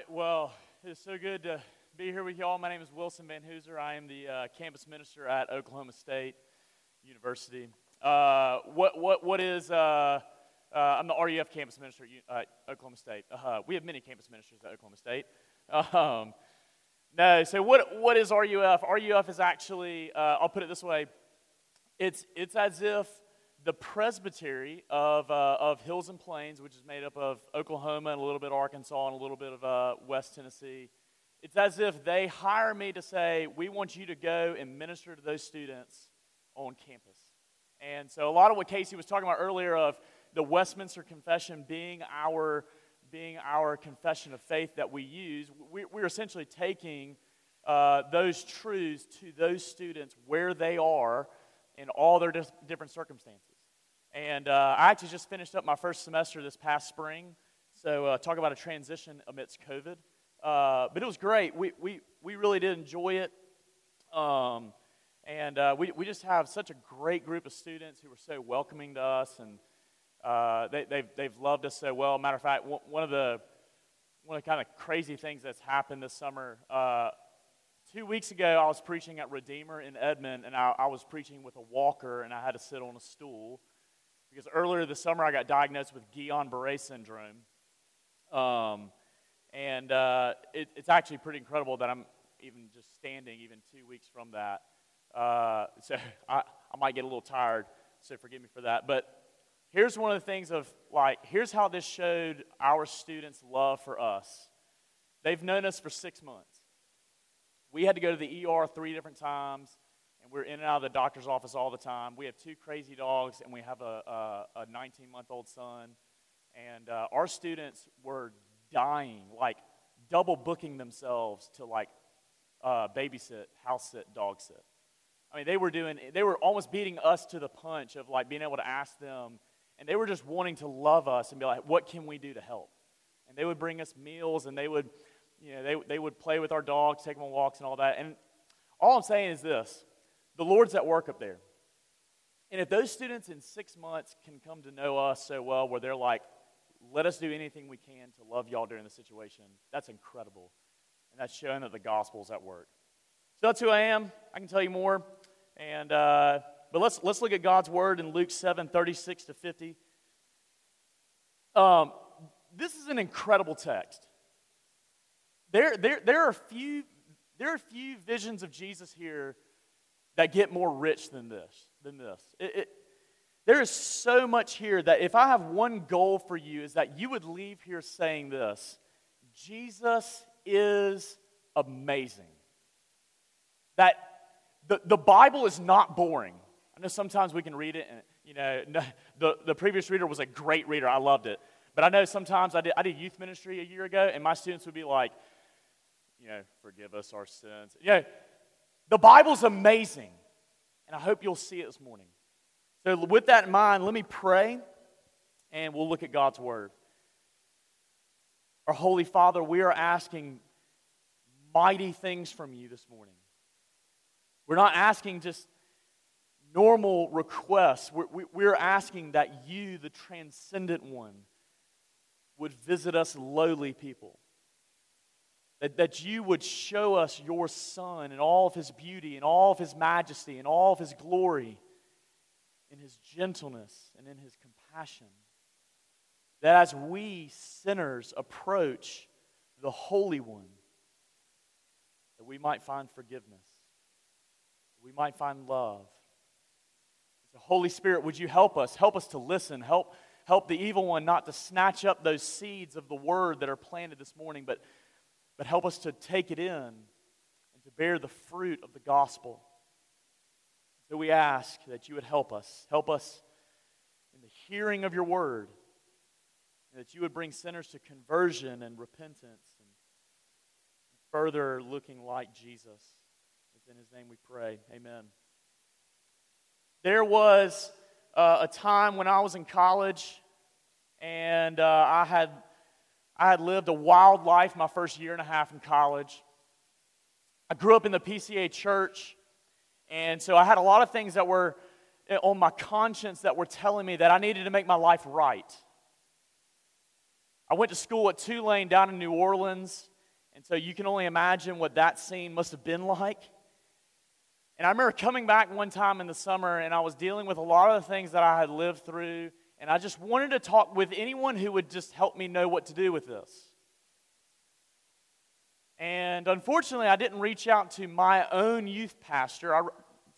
right, well, it's so good to be here with you all. My name is Wilson Van Hooser. I am the campus minister at Oklahoma State University. I'm the RUF campus minister at Oklahoma State. We have many campus ministers at Oklahoma State. So what is RUF? RUF is actually, I'll put it this way, it's as if the Presbytery of Hills and Plains, which is made up of Oklahoma and a little bit of Arkansas and a little bit of West Tennessee, it's as if they hire me to say, we want you to go and minister to those students on campus. And so a lot of what Casey was talking about earlier of the Westminster Confession being our confession of faith that we use, we're essentially taking those truths to those students where they are in all their different circumstances. And I actually just finished up my first semester this past spring, so talk about a transition amidst COVID. But it was great. We really did enjoy it, and we just have such a great group of students who were so welcoming to us, and they've loved us so well. Matter of fact, one of the kind of crazy things that's happened this summer. 2 weeks ago, I was preaching at Redeemer in Edmond, and I was preaching with a walker, and I had to sit on a stool because earlier this summer I got diagnosed with Guillain-Barré syndrome, and it's actually pretty incredible that I'm even just standing even 2 weeks from that. So I might get a little tired, so forgive me for that. But here's one of the things of like, here's how this showed our students' love for us. They've known us for 6 months. We had to go to the ER 3 different times, and we're in and out of the doctor's office all the time. We have 2 crazy dogs, and we have a 19-month-old son. And our students were dying, like double booking themselves to like babysit, house sit, dog sit. I mean, they were almost beating us to the punch of like being able to ask them, and they were just wanting to love us and be like, what can we do to help? And they would bring us meals, and they would. You know, they would play with our dogs, take them on walks and all that. And all I'm saying is this, the Lord's at work up there. And if those students in 6 months can come to know us so well where they're like, let us do anything we can to love y'all during the situation, that's incredible. And that's showing that the gospel's at work. So that's who I am. I can tell you more. And but let's look at God's word in Luke 7:36-50. This is an incredible text. There are few visions of Jesus here that get more rich than this. There is so much here that if I have one goal for you is that you would leave here saying this: Jesus is amazing. That the Bible is not boring. I know sometimes we can read it, and you know the previous reader was a great reader. I loved it, but I know sometimes I did youth ministry a year ago, and my students would be like, you know, forgive us our sins. You know, the Bible's amazing, and I hope you'll see it this morning. So with that in mind, let me pray, and we'll look at God's word. Our Holy Father, we are asking mighty things from you this morning. We're not asking just normal requests. We're asking that you, the transcendent one, would visit us lowly people. That you would show us your Son and all of his beauty and all of his majesty and all of his glory in his gentleness and in his compassion. That as we sinners approach the Holy One, that we might find forgiveness, that we might find love. So Holy Spirit, would you help us to listen, help the evil one not to snatch up those seeds of the word that are planted this morning, but help us to take it in and to bear the fruit of the gospel. So we ask that you would help us in the hearing of your word, and that you would bring sinners to conversion and repentance and further looking like Jesus. It's in his name we pray. Amen. There was a time when I was in college, and I had lived a wild life my first year and a half in college. I grew up in the PCA church, and so I had a lot of things that were on my conscience that were telling me that I needed to make my life right. I went to school at Tulane down in New Orleans, and so you can only imagine what that scene must have been like. And I remember coming back one time in the summer, and I was dealing with a lot of the things that I had lived through, and I just wanted to talk with anyone who would just help me know what to do with this. And unfortunately, I didn't reach out to my own youth pastor.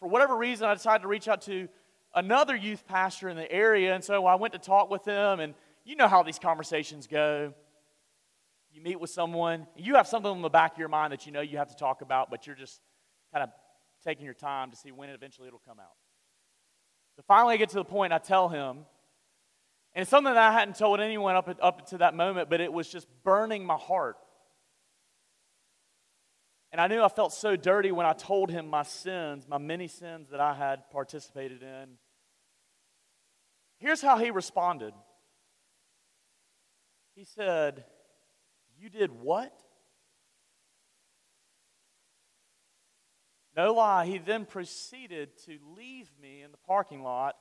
For whatever reason, I decided to reach out to another youth pastor in the area, and so I went to talk with them, and you know how these conversations go. You meet with someone, you have something in the back of your mind that you know you have to talk about, but you're just kind of taking your time to see when eventually it'll come out. So finally I get to the point, I tell him, and it's something that I hadn't told anyone up to that moment, but it was just burning my heart. And I knew I felt so dirty when I told him my sins, my many sins that I had participated in. Here's how he responded. He said, "You did what?" No lie, he then proceeded to leave me in the parking lot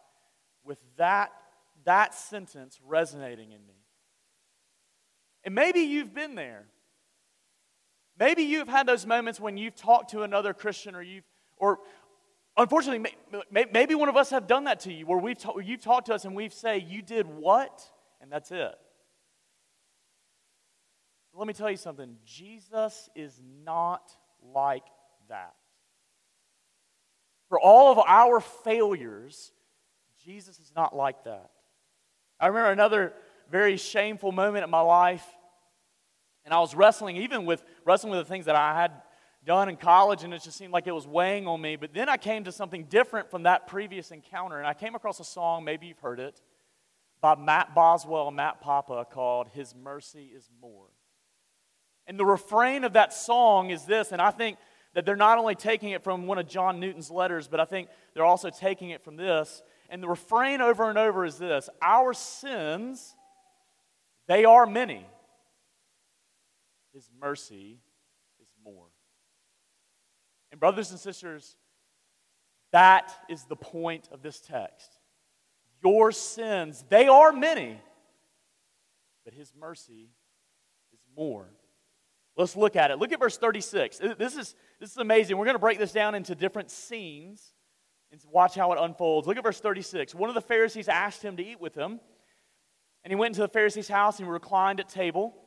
with that sentence resonating in me. And maybe you've been there. Maybe you've had those moments when you've talked to another Christian, or unfortunately, maybe one of us have done that to you, where you've talked to us and we've said, "You did what?" and that's it. Let me tell you something. Jesus is not like that. For all of our failures, Jesus is not like that. I remember another very shameful moment in my life. And I was wrestling with the things that I had done in college, and it just seemed like it was weighing on me. But then I came to something different from that previous encounter, and I came across a song, maybe you've heard it, by Matt Boswell and Matt Papa called "His Mercy is More." And the refrain of that song is this, and I think that they're not only taking it from one of John Newton's letters, but I think they're also taking it from this. And the refrain over and over is this: our sins, they are many. His mercy is more. And brothers and sisters, that is the point of this text. Your sins, they are many, but His mercy is more. Let's look at it. Look at verse 36. This is amazing. We're going to break this down into different scenes and watch how it unfolds. Look at verse 36. One of the Pharisees asked him to eat with him, and he went into the Pharisee's house and reclined at table.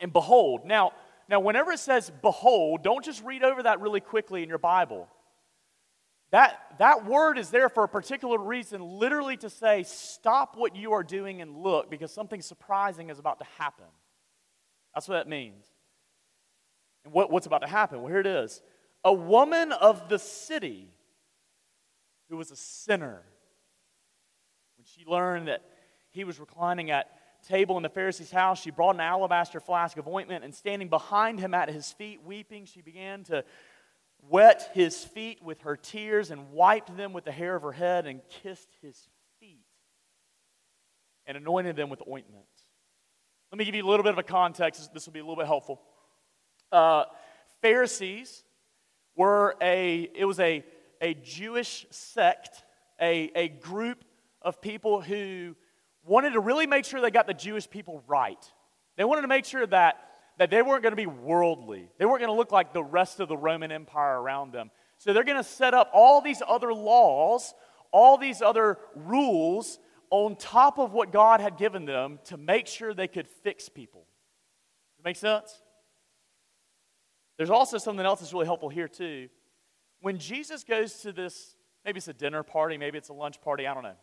And behold, now whenever it says behold, don't just read over that really quickly in your Bible. That word is there for a particular reason, literally to say stop what you are doing and look, because something surprising is about to happen. That's what that means. And what's about to happen? Well, here it is. A woman of the city who was a sinner, when she learned that he was reclining at table in the Pharisee's house, she brought an alabaster flask of ointment, and standing behind him at his feet, weeping, she began to wet his feet with her tears and wiped them with the hair of her head and kissed his feet and anointed them with ointment. Let me give you a little bit of a context. This will be a little bit helpful. Pharisees were a Jewish sect, a group of people who wanted to really make sure they got the Jewish people right. They wanted to make sure that they weren't going to be worldly. They weren't going to look like the rest of the Roman Empire around them. So they're going to set up all these other laws, all these other rules on top of what God had given them to make sure they could fix people. Does that make sense? There's also something else that's really helpful here too. When Jesus goes to this, maybe it's a dinner party, maybe it's a lunch party, I don't know.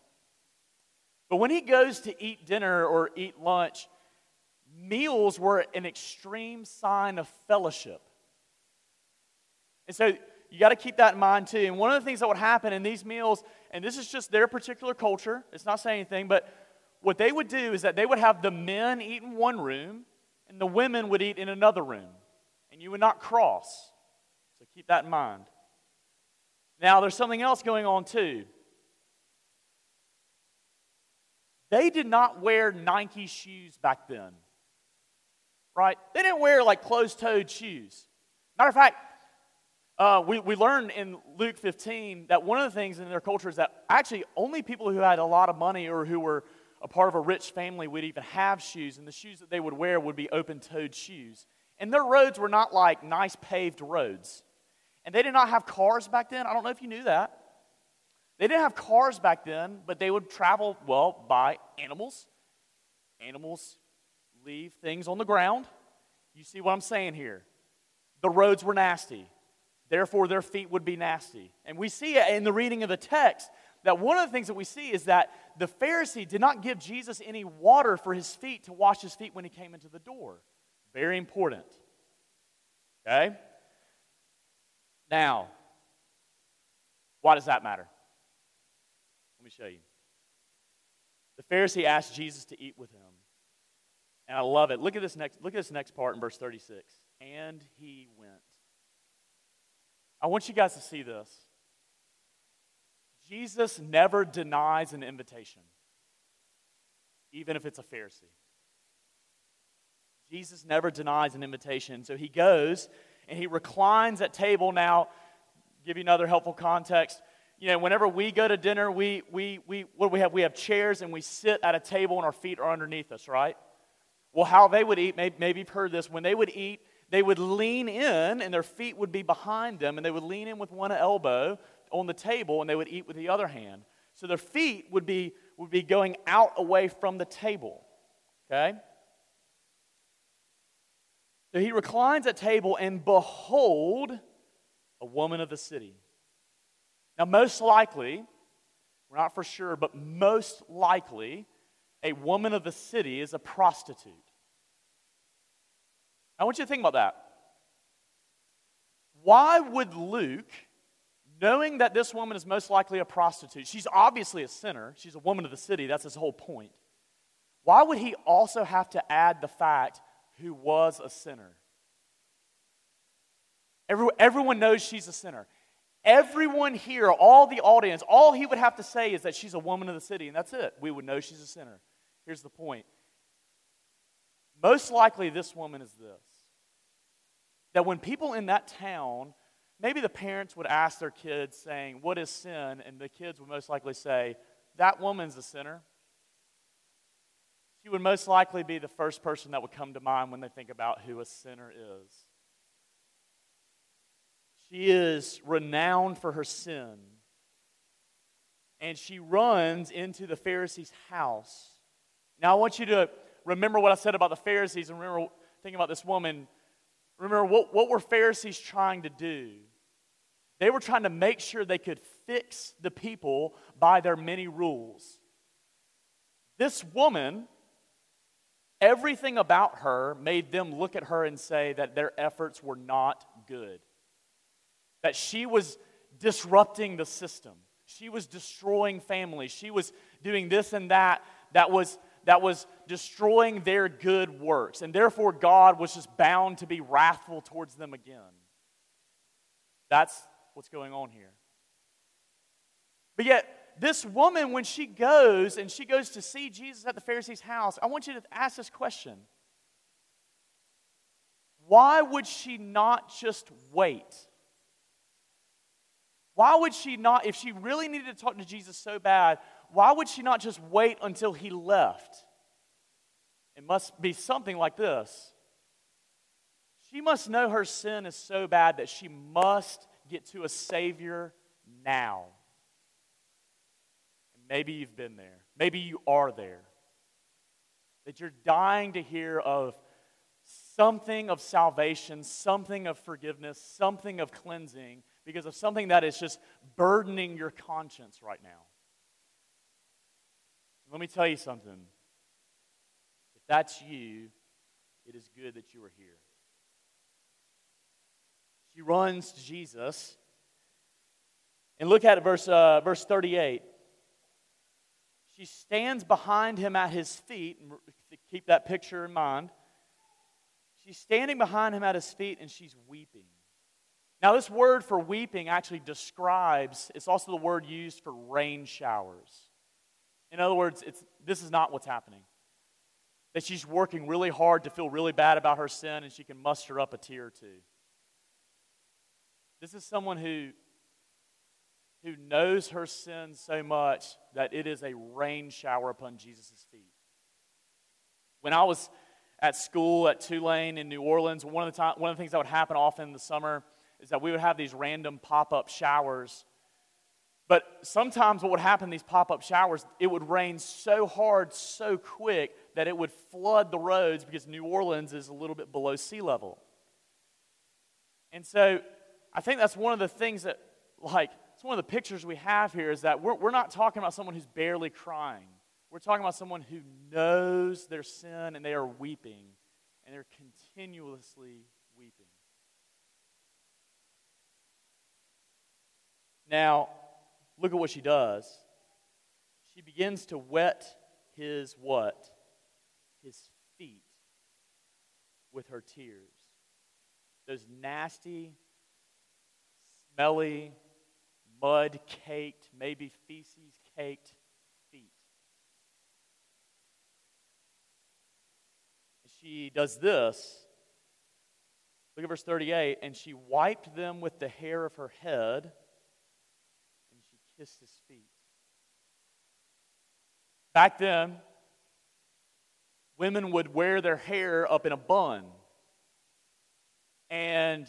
But when he goes to eat dinner or eat lunch, meals were an extreme sign of fellowship. And so you got to keep that in mind too. And one of the things that would happen in these meals, and this is just their particular culture, it's not saying anything, but what they would do is that they would have the men eat in one room and the women would eat in another room. And you would not cross. So keep that in mind. Now there's something else going on too. They did not wear Nike shoes back then, right? They didn't wear like closed-toed shoes. Matter of fact, we learned in Luke 15 that one of the things in their culture is that actually only people who had a lot of money or who were a part of a rich family would even have shoes, and the shoes that they would wear would be open-toed shoes. And their roads were not like nice paved roads. And they did not have cars back then. I don't know if you knew that. They didn't have cars back then, but they would travel, well, by animals. Animals leave things on the ground. You see what I'm saying here? The roads were nasty. Therefore, their feet would be nasty. And we see in the reading of the text that one of the things that we see is that the Pharisee did not give Jesus any water for his feet to wash his feet when he came into the door. Very important. Okay? Now, why does that matter? Let me show you. The Pharisee asked Jesus to eat with him. And I love it. Look at this next part in verse 36. And he went. I want you guys to see this. Jesus never denies an invitation, even if it's a Pharisee. Jesus never denies an invitation. So he goes and he reclines at table. Now, give you another helpful context. You know, whenever we go to dinner, we what do we have? We have chairs and we sit at a table and our feet are underneath us, right? Well, how they would eat, maybe you've heard this, when they would eat, they would lean in and their feet would be behind them, and they would lean in with one elbow on the table and they would eat with the other hand. So their feet would be going out away from the table, okay? So he reclines at table, and behold, a woman of the city. Now, most likely, we're not for sure, but most likely, a woman of the city is a prostitute. I want you to think about that. Why would Luke, knowing that this woman is most likely a prostitute, she's obviously a sinner, she's a woman of the city, that's his whole point, why would he also have to add the fact who was a sinner? Everyone knows she's a sinner. Everyone here, all the audience, all he would have to say is that she's a woman of the city, and that's it. We would know she's a sinner. Here's the point. Most likely this woman is this, that when people in that town, maybe the parents would ask their kids saying, what is sin? And the kids would most likely say, that woman's a sinner. She would most likely be the first person that would come to mind when they think about who a sinner is. She is renowned for her sin. And she runs into the Pharisee's house. Now I want you to remember what I said about the Pharisees, and remember thinking about this woman. Remember, what were Pharisees trying to do? They were trying to make sure they could fix the people by their many rules. This woman, everything about her made them look at her and say that their efforts were not good. That she was disrupting the system. She was destroying families. She was doing this and that was destroying their good works. And therefore, God was just bound to be wrathful towards them again. That's what's going on here. But yet, this woman, when she goes and she goes to see Jesus at the Pharisee's house, I want you to ask this question. Why would she not just wait? Why would she not, if she really needed to talk to Jesus so bad, why would she not just wait until he left? It must be something like this. She must know her sin is so bad that she must get to a Savior now. And maybe you've been there. Maybe you are there. That you're dying to hear of something of salvation, something of forgiveness, something of cleansing, because of something that is just burdening your conscience right now. Let me tell you something. If that's you, it is good that you are here. She runs to Jesus. And look at verse 38. She stands behind him at his feet. And keep that picture in mind. She's standing behind him at his feet and she's weeping. Now this word for weeping actually describes, it's also the word used for rain showers. In other words, this is not what's happening. That she's working really hard to feel really bad about her sin, and she can muster up a tear or two. This is someone who who knows her sin so much that it is a rain shower upon Jesus' feet. When I was at school at Tulane in New Orleans, one of the things that would happen often in the summer is that we would have these random pop-up showers. But sometimes what would happen in these pop-up showers, it would rain so hard, so quick, that it would flood the roads because New Orleans is a little bit below sea level. And so I think that's one of the things that, it's one of the pictures we have here is that we're not talking about someone who's barely crying. We're talking about someone who knows their sin and they are weeping, and they're continuously weeping. Now, look at what she does. She begins to wet his what? His feet with her tears. Those nasty, smelly, mud-caked, maybe feces-caked feet. She does this. Look at verse 38. And she wiped them with the hair of her head, and she kissed his feet. Back then, women would wear their hair up in a bun. And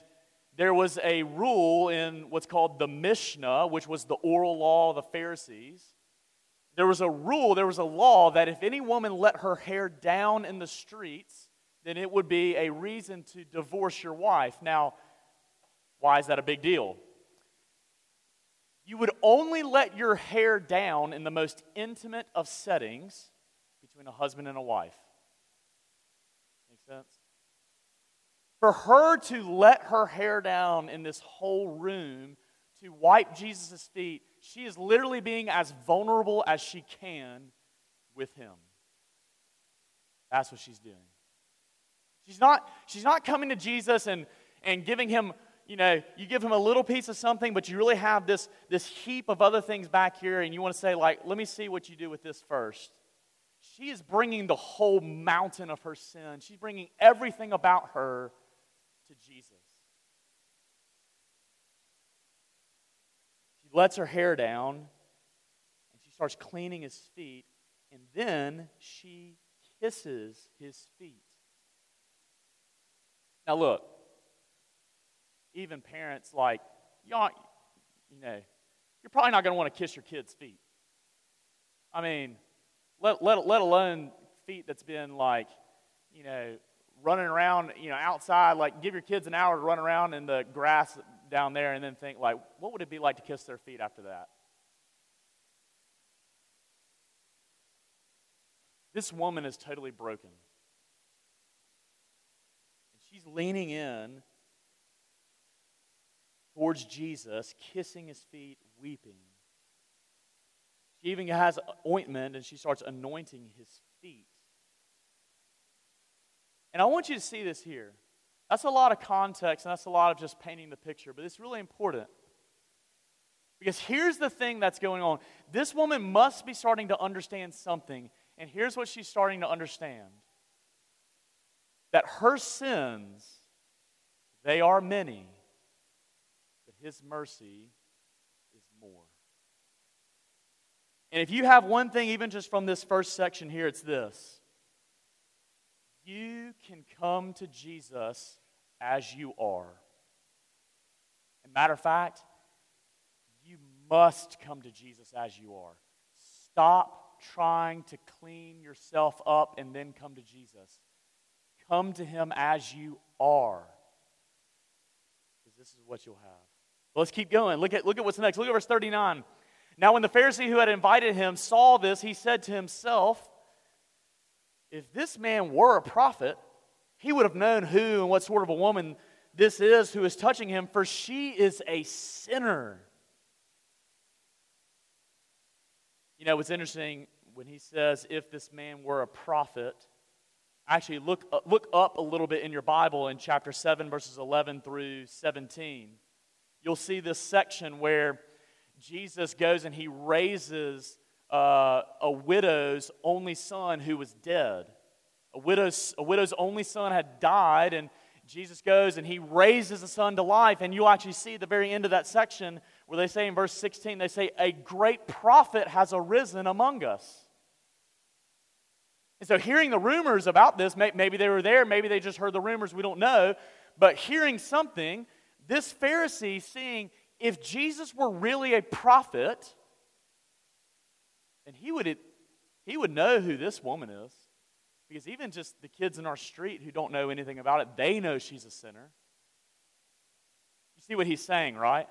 there was a rule in what's called the Mishnah, which was the oral law of the Pharisees. There was a law that if any woman let her hair down in the streets, then it would be a reason to divorce your wife. Now, why is that a big deal? You would only let your hair down in the most intimate of settings between a husband and a wife. Make sense? For her to let her hair down in this whole room to wipe Jesus' feet, she is literally being as vulnerable as she can with him. That's what she's doing. She's not coming to Jesus and giving him, you give him a little piece of something, but you really have this heap of other things back here, and you want to say, let me see what you do with this first. She is bringing the whole mountain of her sin. She's bringing everything about her to Jesus. She lets her hair down, and she starts cleaning his feet, and then she kisses his feet. Now look, even parents, you're probably not going to want to kiss your kids' feet. I mean, let alone feet that's been running around, outside, give your kids an hour to run around in the grass down there and then think what would it be like to kiss their feet after that? This woman is totally broken. And she's leaning in towards Jesus, kissing his feet, weeping. She even has ointment, and she starts anointing his feet. And I want you to see this here. That's a lot of context, and that's a lot of just painting the picture, but it's really important. Because here's the thing that's going on. This woman must be starting to understand something, and here's what she's starting to understand. That her sins, they are many, but his mercy is more. And if you have one thing, even just from this first section here, it's this. You can come to Jesus as you are. As a matter of fact, you must come to Jesus as you are. Stop trying to clean yourself up and then come to Jesus. Come to him as you are. Because this is what you'll have. Well, let's keep going. Look at what's next. Look at verse 39. Now when the Pharisee who had invited him saw this, he said to himself, if this man were a prophet, he would have known who and what sort of a woman this is who is touching him, for she is a sinner. What's interesting when he says, if this man were a prophet, actually look up a little bit in your Bible in chapter 7, verses 11 through 17. You'll see this section where Jesus goes and he raises a widow's only son who was dead. A widow's only son had died, and Jesus goes and he raises the son to life, and you'll actually see at the very end of that section where they say in verse 16, they say, a great prophet has arisen among us. And so hearing the rumors about this, maybe they were there, maybe they just heard the rumors, we don't know, but hearing something, this Pharisee seeing, if Jesus were really a prophet, then he would know who this woman is. Because even just the kids in our street who don't know anything about it, they know she's a sinner. You see what he's saying, right?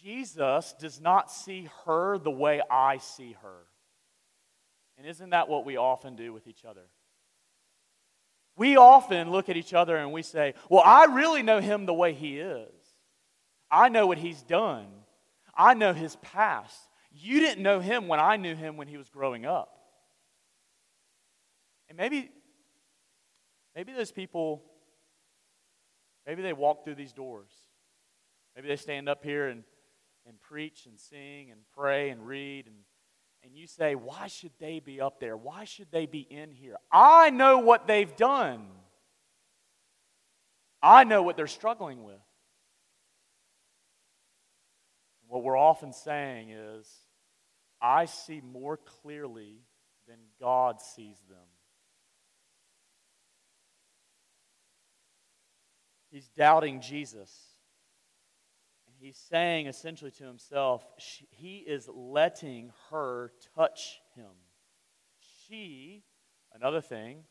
Jesus does not see her the way I see her. And isn't that what we often do with each other? We often look at each other and we say, well, I really know him the way he is. I know what he's done. I know his past. You didn't know him when I knew him when he was growing up. And maybe those people, maybe they walk through these doors. Maybe they stand up here and preach and sing and pray and read and you say, why should they be up there? Why should they be in here? I know what they've done. I know what they're struggling with. And what we're often saying is, I see more clearly than God sees them. He's doubting Jesus. And he's saying essentially to himself, he is letting her touch him. She, another thing,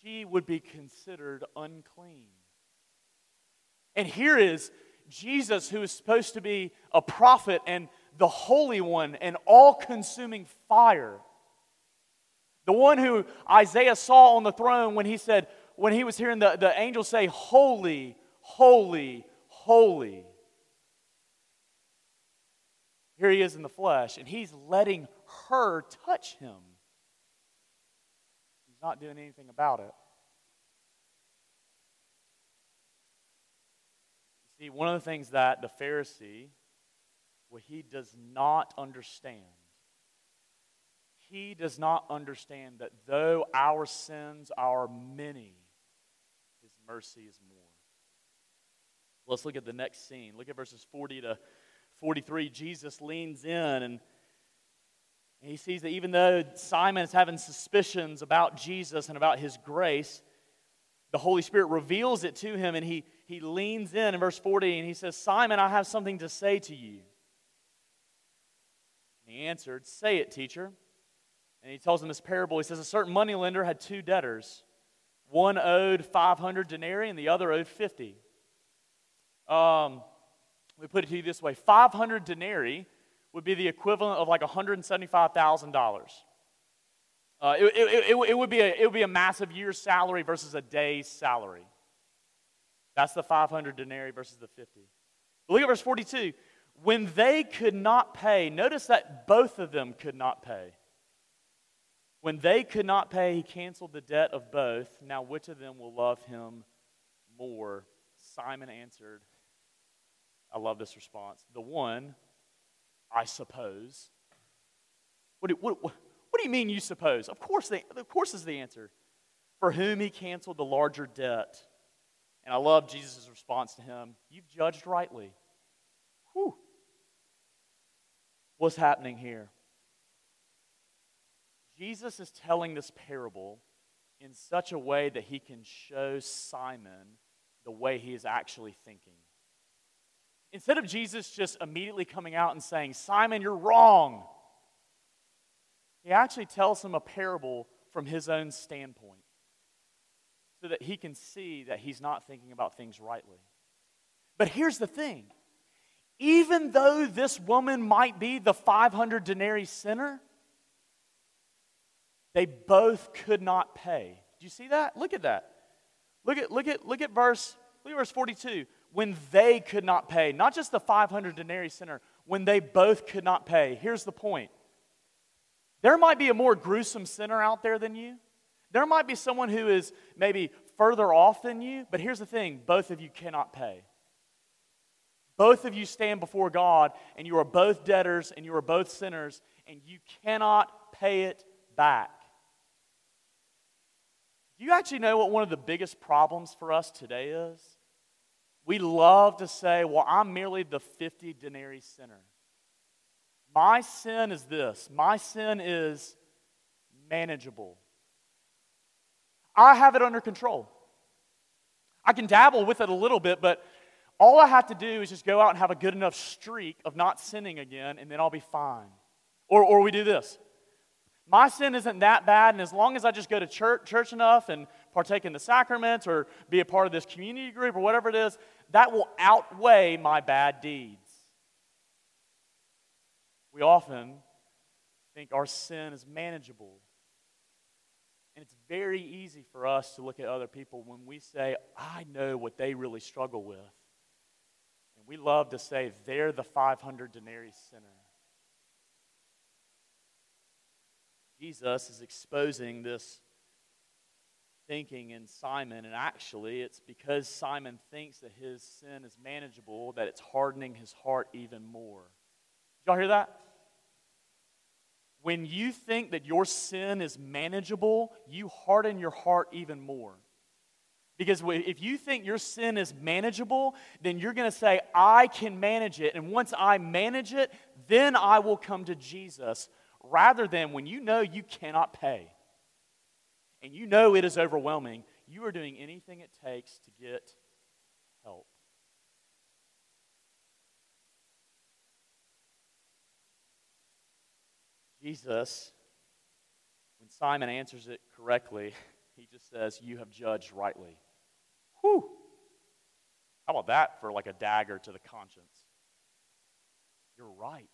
she would be considered unclean. And here is Jesus, who is supposed to be a prophet and the Holy One and all-consuming fire. The one who Isaiah saw on the throne when he said, when he was hearing the angel say, holy, holy, holy. Here he is in the flesh, and he's letting her touch him. He's not doing anything about it. You see, one of the things that the Pharisee, what he does not understand, he does not understand that though our sins are many, His mercy is more. Let's look at the next scene. Look at verses 40 to 43. Jesus leans in and he sees that even though Simon is having suspicions about Jesus and about His grace, the Holy Spirit reveals it to him, and he leans in verse 40 and he says, Simon, I have something to say to you. And he answered, say it, teacher. And he tells them this parable. He says, a certain moneylender had two debtors. One owed 500 denarii and the other owed 50. Let me put it to you this way. 500 denarii would be the equivalent of like $175,000. It would be a massive year's salary versus a day's salary. That's the 500 denarii versus the 50. But look at verse 42. When they could not pay, notice that both of them could not pay. When they could not pay, he canceled the debt of both. Now which of them will love him more? Simon answered, I love this response, the one, I suppose. What do you mean you suppose? Of course is the answer. For whom he canceled the larger debt. And I love Jesus' response to him, you've judged rightly. Whew. What's happening here? Jesus is telling this parable in such a way that he can show Simon the way he is actually thinking. Instead of Jesus just immediately coming out and saying, Simon, you're wrong, he actually tells him a parable from his own standpoint so that he can see that he's not thinking about things rightly. But here's the thing. Even though this woman might be the 500 denarii sinner, they both could not pay. Do you see that? Look at that. Look at verse 42. When they could not pay, not just the 500 denarii sinner, when they both could not pay. Here's the point. There might be a more gruesome sinner out there than you. There might be someone who is maybe further off than you, but here's the thing, both of you cannot pay. Both of you stand before God, and you are both debtors, and you are both sinners, and you cannot pay it back. Do you actually know what one of the biggest problems for us today is? We love to say, well, I'm merely the 50 denarii sinner. My sin is this. My sin is manageable. I have it under control. I can dabble with it a little bit, but all I have to do is just go out and have a good enough streak of not sinning again, and then I'll be fine. Or we do this. My sin isn't that bad, and as long as I just go to church enough and partake in the sacraments or be a part of this community group or whatever it is, that will outweigh my bad deeds. We often think our sin is manageable. And it's very easy for us to look at other people when we say, I know what they really struggle with. And we love to say, they're the 500 denarii sinner. Jesus is exposing this thinking in Simon, and actually it's because Simon thinks that his sin is manageable that it's hardening his heart even more. Did y'all hear that? When you think that your sin is manageable, you harden your heart even more. Because if you think your sin is manageable, then you're going to say, I can manage it. And once I manage it, then I will come to Jesus. Rather than when you know you cannot pay and you know it is overwhelming, you are doing anything it takes to get help. Jesus, when Simon answers it correctly, he just says, you have judged rightly. Whew! How about that for like a dagger to the conscience? You're right.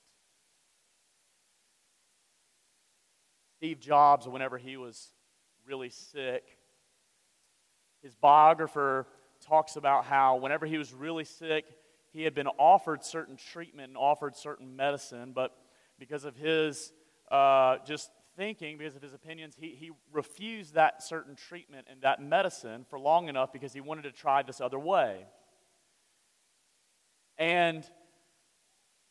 Steve Jobs, whenever he was really sick, his biographer talks about how whenever he was really sick, he had been offered certain treatment and offered certain medicine, but because of his just thinking, because of his opinions, he refused that certain treatment and that medicine for long enough because he wanted to try this other way. And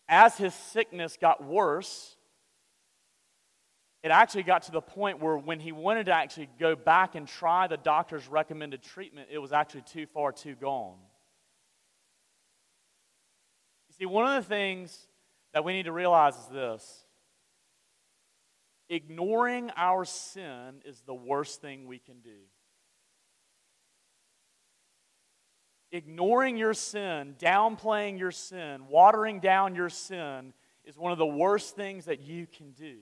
as his sickness got worse, it actually got to the point where when he wanted to actually go back and try the doctor's recommended treatment, it was actually too far too gone. You see, one of the things that we need to realize is this. Ignoring our sin is the worst thing we can do. Ignoring your sin, downplaying your sin, watering down your sin is one of the worst things that you can do.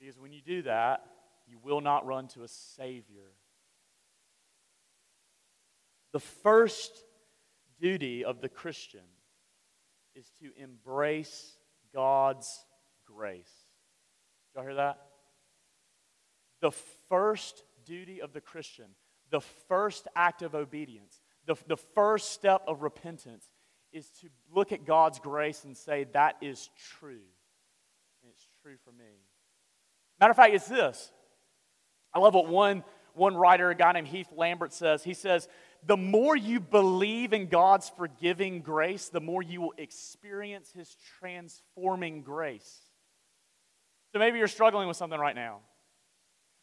Because when you do that, you will not run to a Savior. The first duty of the Christian is to embrace God's grace. Y'all hear that? The first duty of the Christian, the first act of obedience, the first step of repentance is to look at God's grace and say, that is true. And it's true for me. Matter of fact, it's this. I love what one writer, a guy named Heath Lambert, says. He says, the more you believe in God's forgiving grace, the more you will experience His transforming grace. So maybe you're struggling with something right now.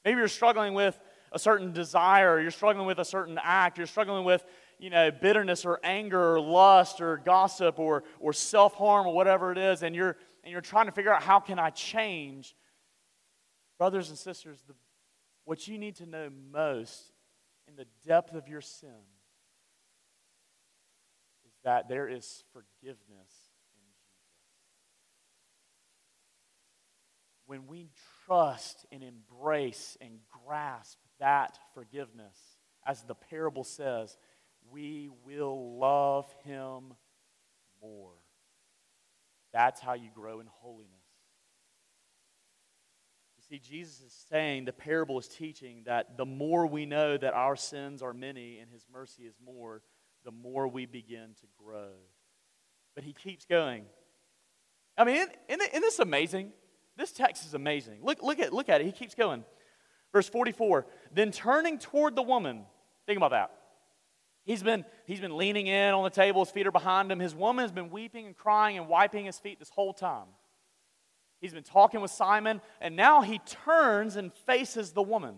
Maybe you're struggling with a certain desire, or you're struggling with a certain act, you're struggling with, bitterness or anger or lust or gossip or self-harm or whatever it is, and you're trying to figure out how can I change. Brothers and sisters, what you need to know most in the depth of your sin is that there is forgiveness in Jesus. When we trust and embrace and grasp that forgiveness, as the parable says, we will love Him more. That's how you grow in holiness. See, Jesus is saying, the parable is teaching that the more we know that our sins are many and His mercy is more, the more we begin to grow. But He keeps going. I mean, isn't this amazing? This text is amazing. Look at it. He keeps going. Verse 44, then turning toward the woman. Think about that. He's been leaning in on the table. His feet are behind him. His woman has been weeping and crying and wiping his feet this whole time. He's been talking with Simon, and now he turns and faces the woman.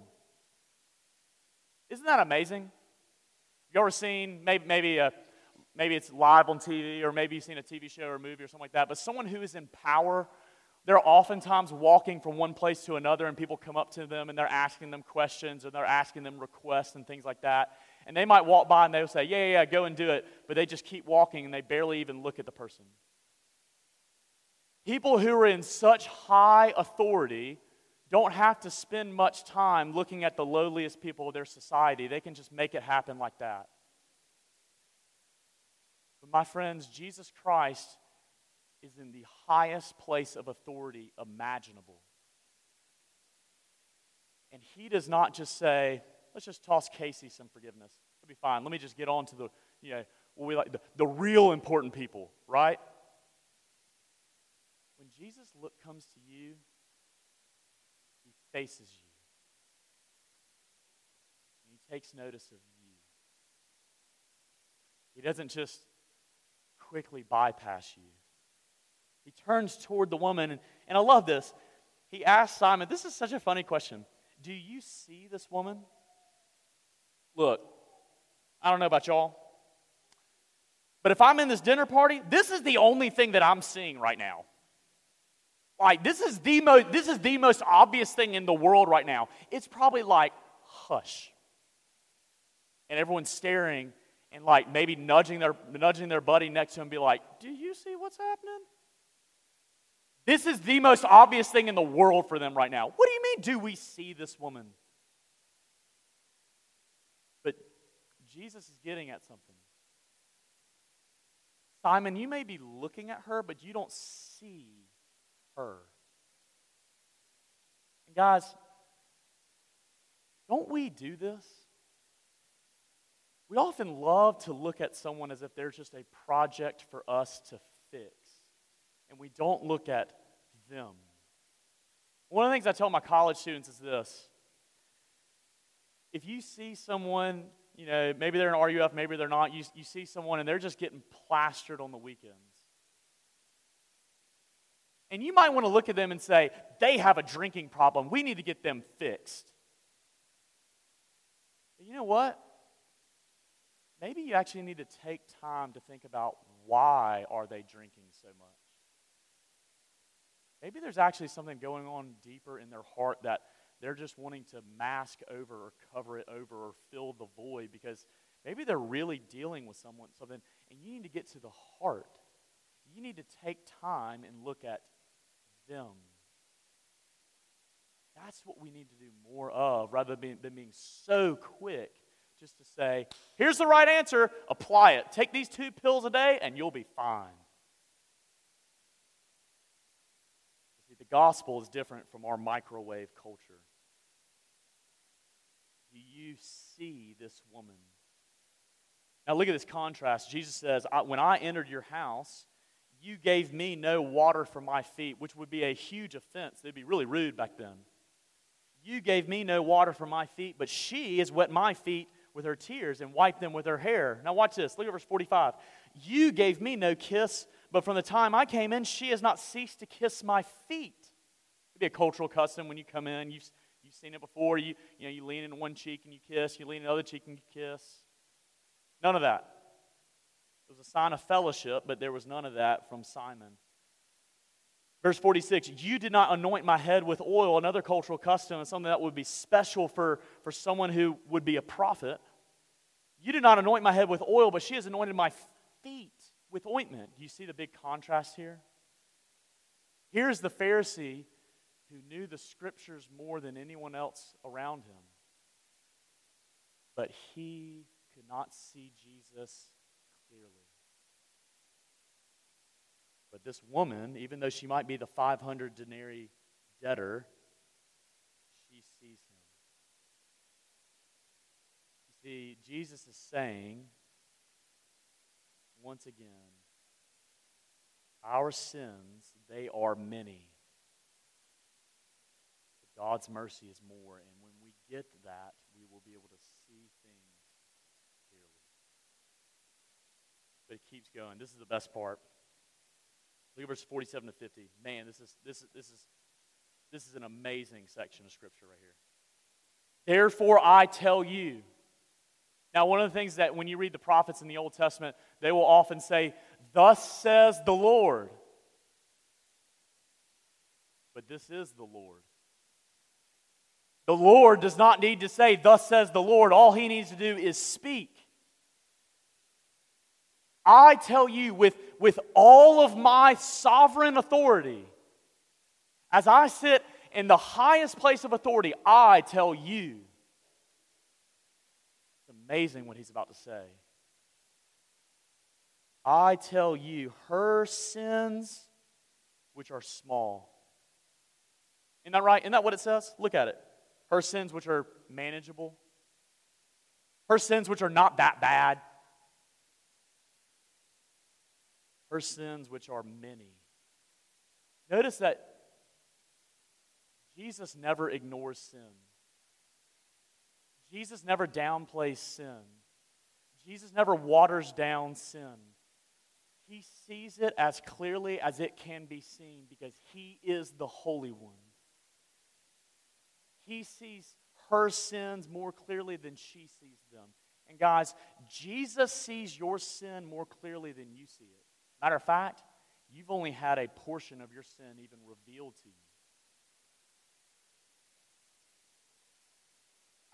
Isn't that amazing? Have you ever seen, maybe it's live on TV, or maybe you've seen a TV show or movie or something like that, but someone who is in power, they're oftentimes walking from one place to another, and people come up to them, and they're asking them questions, and they're asking them requests and things like that. And they might walk by, and they'll say, yeah, go and do it, but they just keep walking, and they barely even look at the person. People who are in such high authority don't have to spend much time looking at the lowliest people of their society. They can just make it happen like that. But my friends, Jesus Christ is in the highest place of authority imaginable. And he does not just say, let's just toss Casey some forgiveness. It'll be fine. Let me just get on to the real important people, right? When Jesus comes to you, he faces you. And he takes notice of you. He doesn't just quickly bypass you. He turns toward the woman, and I love this. He asks Simon, this is such a funny question. Do you see this woman? Look, I don't know about y'all, but if I'm in this dinner party, this is the only thing that I'm seeing right now. Like, this is the most obvious thing in the world right now. It's probably like, hush. And everyone's staring and like maybe nudging their buddy next to him and be like, do you see what's happening? This is the most obvious thing in the world for them right now. What do you mean, do we see this woman? But Jesus is getting at something. Simon, you may be looking at her, but you don't see her. And guys, don't we do this? We often love to look at someone as if there's just a project for us to fix, and we don't look at them. One of the things I tell my college students is this. If you see someone, maybe they're in RUF, maybe they're not, you see someone and they're just getting plastered on the weekends. And you might want to look at them and say, they have a drinking problem. We need to get them fixed. But you know what? Maybe you actually need to take time to think about, why are they drinking so much? Maybe there's actually something going on deeper in their heart that they're just wanting to mask over or cover it over or fill the void, because maybe they're really dealing with something, and you need to get to the heart. You need to take time and look at them. That's what we need to do more of, rather than being so quick just to say, here's the right answer, apply it. Take these 2 pills a day and you'll be fine. Gospel is different from our microwave culture. Do you see this woman? Now look at this contrast. Jesus says, when I entered your house, you gave me no water for my feet, which would be a huge offense. They'd be really rude back then. You gave me no water for my feet, but she has wet my feet with her tears and wiped them with her hair. Now watch this. Look at verse 45. You gave me no kiss, but from the time I came in, she has not ceased to kiss my feet. It'd be a cultural custom when you come in. You've seen it before. You lean in one cheek and you kiss. You lean in the other cheek and you kiss. None of that. It was a sign of fellowship, but there was none of that from Simon. Verse 46, you did not anoint my head with oil, another cultural custom, and something that would be special for someone who would be a prophet. You did not anoint my head with oil, but she has anointed my feet with ointment. Do you see the big contrast here? Here's the Pharisee who knew the scriptures more than anyone else around him, but he could not see Jesus clearly. But this woman, even though she might be the 500 denarii debtor, she sees him. You see, Jesus is saying, once again, our sins, they are many. But God's mercy is more. And when we get that, we will be able to see things clearly. But it keeps going. This is the best part. Look at verses 47 to 50. Man, this is an amazing section of Scripture right here. Therefore I tell you, Now, one of the things that when you read the prophets in the Old Testament, they will often say, "Thus says the Lord." But this is the Lord. The Lord does not need to say, "Thus says the Lord." All he needs to do is speak. I tell you with all of my sovereign authority, as I sit in the highest place of authority, I tell you. It's amazing what he's about to say. I tell you, her sins, which are small. Isn't that right? Isn't that what it says? Look at it. Her sins, which are manageable. Her sins, which are not that bad. Her sins, which are many. Notice that Jesus never ignores sin. Jesus never downplays sin. Jesus never waters down sin. He sees it as clearly as it can be seen because He is the Holy One. He sees her sins more clearly than she sees them. And guys, Jesus sees your sin more clearly than you see it. Matter of fact, you've only had a portion of your sin even revealed to you.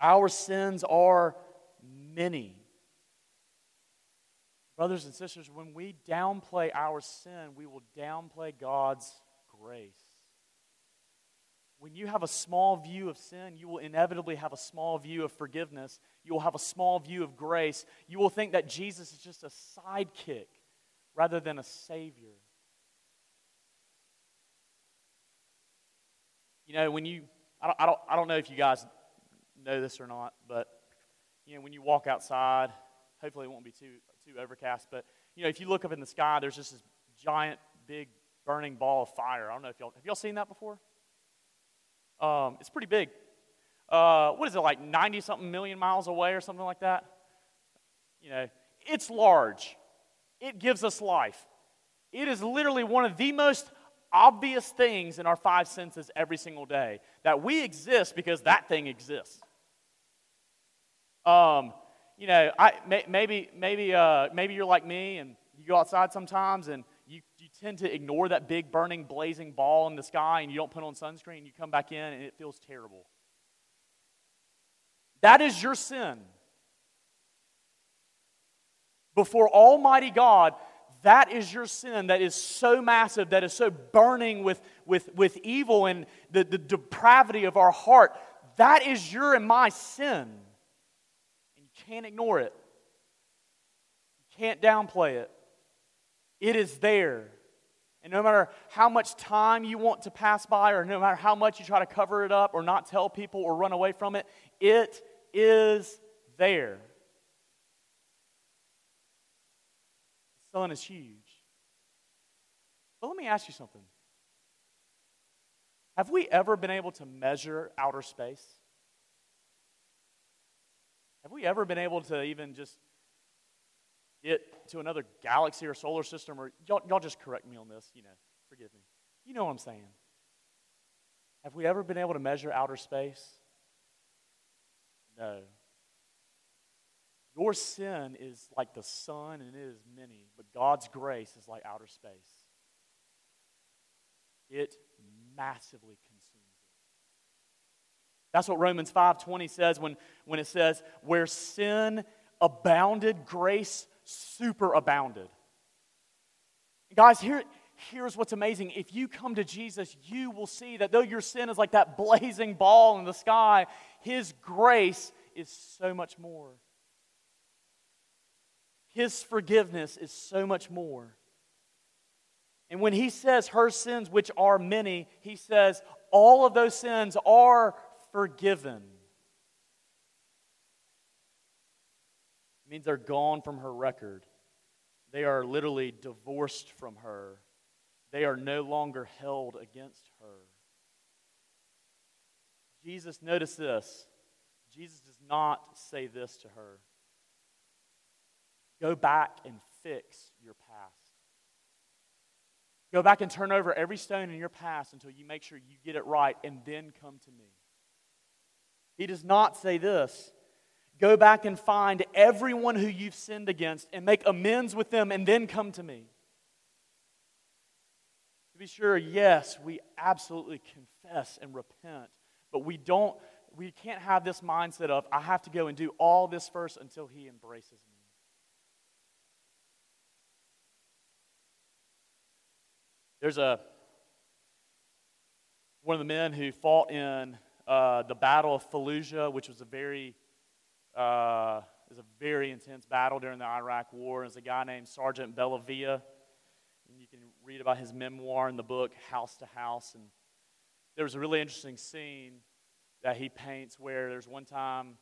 Our sins are many. Brothers and sisters, when we downplay our sin, we will downplay God's grace. When you have a small view of sin, you will inevitably have a small view of forgiveness. You will have a small view of grace. You will think that Jesus is just a sidekick rather than a Savior. You know, when you, I don't know if you guys know this or not, but you know, when you walk outside, hopefully it won't be too overcast, but you know, if you look up in the sky, there's just this giant, big, burning ball of fire. I don't know if y'all, have y'all seen that before? It's pretty big. What is it, like 90-something million miles away or something like that? You know, it's large. It gives us life. It is literally one of the most obvious things in our five senses every single day, that we exist because that thing exists. You know, maybe you're like me and you go outside sometimes and you tend to ignore that big burning blazing ball in the sky and you don't put on sunscreen. You come back in and it feels terrible. That is your sin. Before Almighty God, that is your sin that is so massive, that is so burning with evil and the depravity of our heart. That is your and my sin. Can't ignore it. You can't downplay it. It is there. And no matter how much time you want to pass by, or no matter how much you try to cover it up or not tell people or run away from it, it is there. The sun is huge. But let me ask you something. Have we ever been able to measure outer space? Have we ever been able to even just get to another galaxy or solar system? Or y'all just correct me on this, you know, forgive me. You know what I'm saying. Have we ever been able to measure outer space? No. Your sin is like the sun and it is many, but God's grace is like outer space. It massively consumes. That's what Romans 5:20 says when it says, where sin abounded, grace superabounded. Guys, here's what's amazing. If you come to Jesus, you will see that though your sin is like that blazing ball in the sky, His grace is so much more. His forgiveness is so much more. And when He says her sins, which are many, He says all of those sins are forgiven. It means they're gone from her record. They are literally divorced from her. They are no longer held against her. Jesus, notice this. Jesus does not say this to her. Go back and fix your past. Go back and turn over every stone in your past until you make sure you get it right, and then come to me. He does not say this. Go back and find everyone who you've sinned against and make amends with them and then come to me. To be sure, yes, we absolutely confess and repent, but we can't have this mindset of, I have to go and do all this first until he embraces me. There's one of the men who fought in the Battle of Fallujah, which was a very intense battle during the Iraq War. There's a guy named Sergeant Bellavia, and you can read about his memoir in the book House to House. And there was a really interesting scene that he paints where there's one time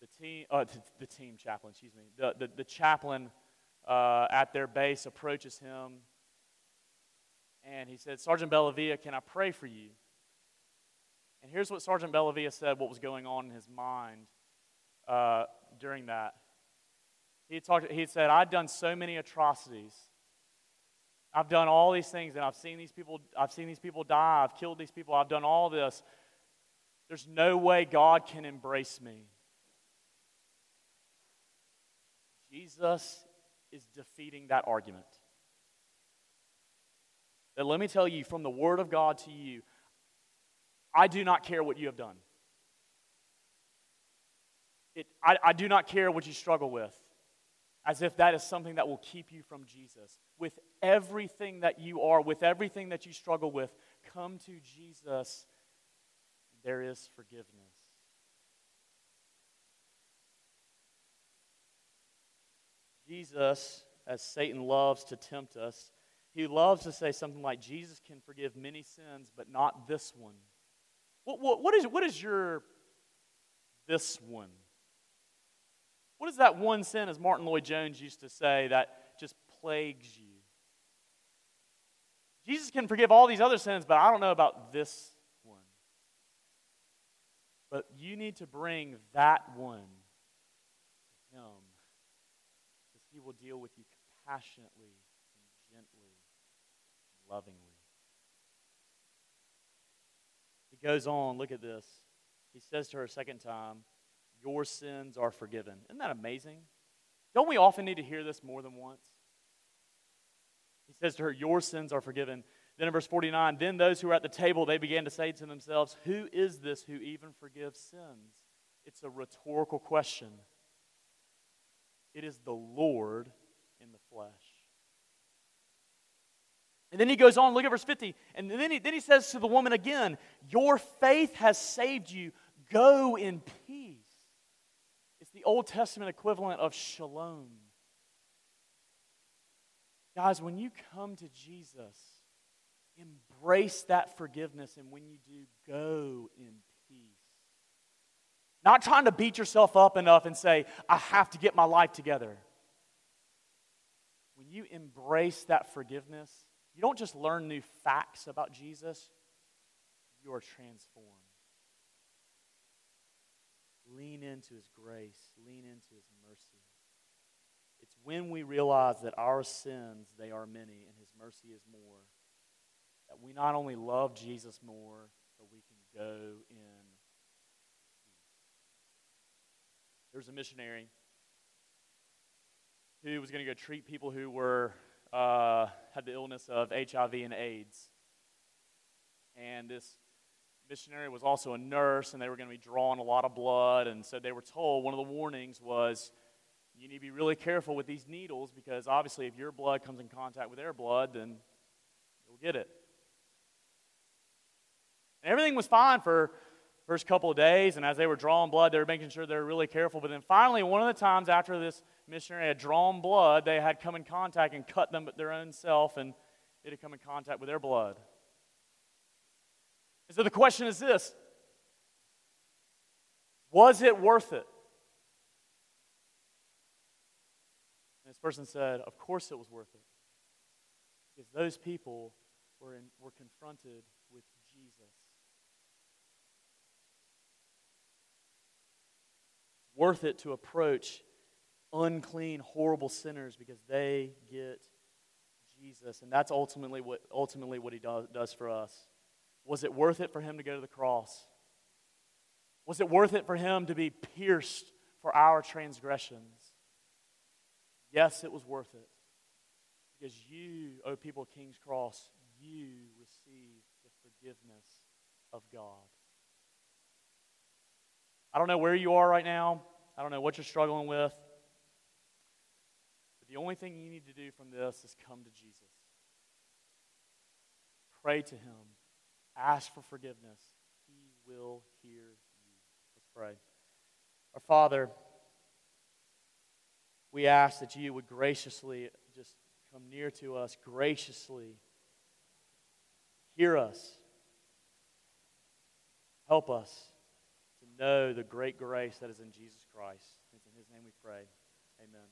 the chaplain at their base approaches him. And he said, Sergeant Bellavia, can I pray for you? And here's what Sergeant Bellavia said, what was going on in his mind during that. He said, I've done so many atrocities. I've done all these things, and I've seen these people die. I've killed these people. I've done all this. There's no way God can embrace me. Jesus is defeating that argument. That let me tell you, from the Word of God to you, I do not care what you have done. I do not care what you struggle with, as if that is something that will keep you from Jesus. With everything that you are, with everything that you struggle with, come to Jesus. There is forgiveness. Jesus, as Satan loves to tempt us, he loves to say something like, Jesus can forgive many sins, but not this one. What is your this one? What is that one sin, as Martin Lloyd-Jones used to say, that just plagues you? Jesus can forgive all these other sins, but I don't know about this one. But you need to bring that one to him, because he will deal with you compassionately, gently, lovingly. He goes on, look at this. He says to her a second time, your sins are forgiven. Isn't that amazing? Don't we often need to hear this more than once? He says to her, your sins are forgiven. Then in verse 49, then those who were at the table, they began to say to themselves, who is this who even forgives sins? It's a rhetorical question. It is the Lord in the flesh. And then he goes on, look at verse 50. And then he says to the woman again, your faith has saved you. Go in peace. It's the Old Testament equivalent of shalom. Guys, when you come to Jesus, embrace that forgiveness. And when you do, go in peace. Not trying to beat yourself up enough and say, I have to get my life together. When you embrace that forgiveness, you don't just learn new facts about Jesus, you are transformed. Lean into His grace. Lean into His mercy. It's when we realize that our sins, they are many, and His mercy is more, that we not only love Jesus more, but we can go in peace. There's a missionary who was going to go treat people who were had the illness of HIV and AIDS. And this missionary was also a nurse, and they were going to be drawing a lot of blood, and so they were told, one of the warnings was, you need to be really careful with these needles, because obviously if your blood comes in contact with their blood, then you'll get it. And everything was fine for the first couple of days, and as they were drawing blood, they were making sure they were really careful. But then finally, one of the times after this missionary had drawn blood, they had come in contact and cut them their own self, and it had come in contact with their blood. And so the question is this: was it worth it? And this person said, of course it was worth it. Because those people were confronted with Jesus. It's worth it to approach unclean, horrible sinners because they get Jesus. And that's ultimately what he does for us. Was it worth it for him to go to the cross? Was it worth it for him to be pierced for our transgressions? Yes, it was worth it. Because you, O people of King's Cross, you receive the forgiveness of God. I don't know where you are right now. I don't know what you're struggling with. But the only thing you need to do from this is come to Jesus. Pray to him. Ask for forgiveness. He will hear you. Let's pray. Our Father, we ask that you would graciously just come near to us, graciously hear us. Help us to know the great grace that is in Jesus Christ. It's in his name we pray. Amen.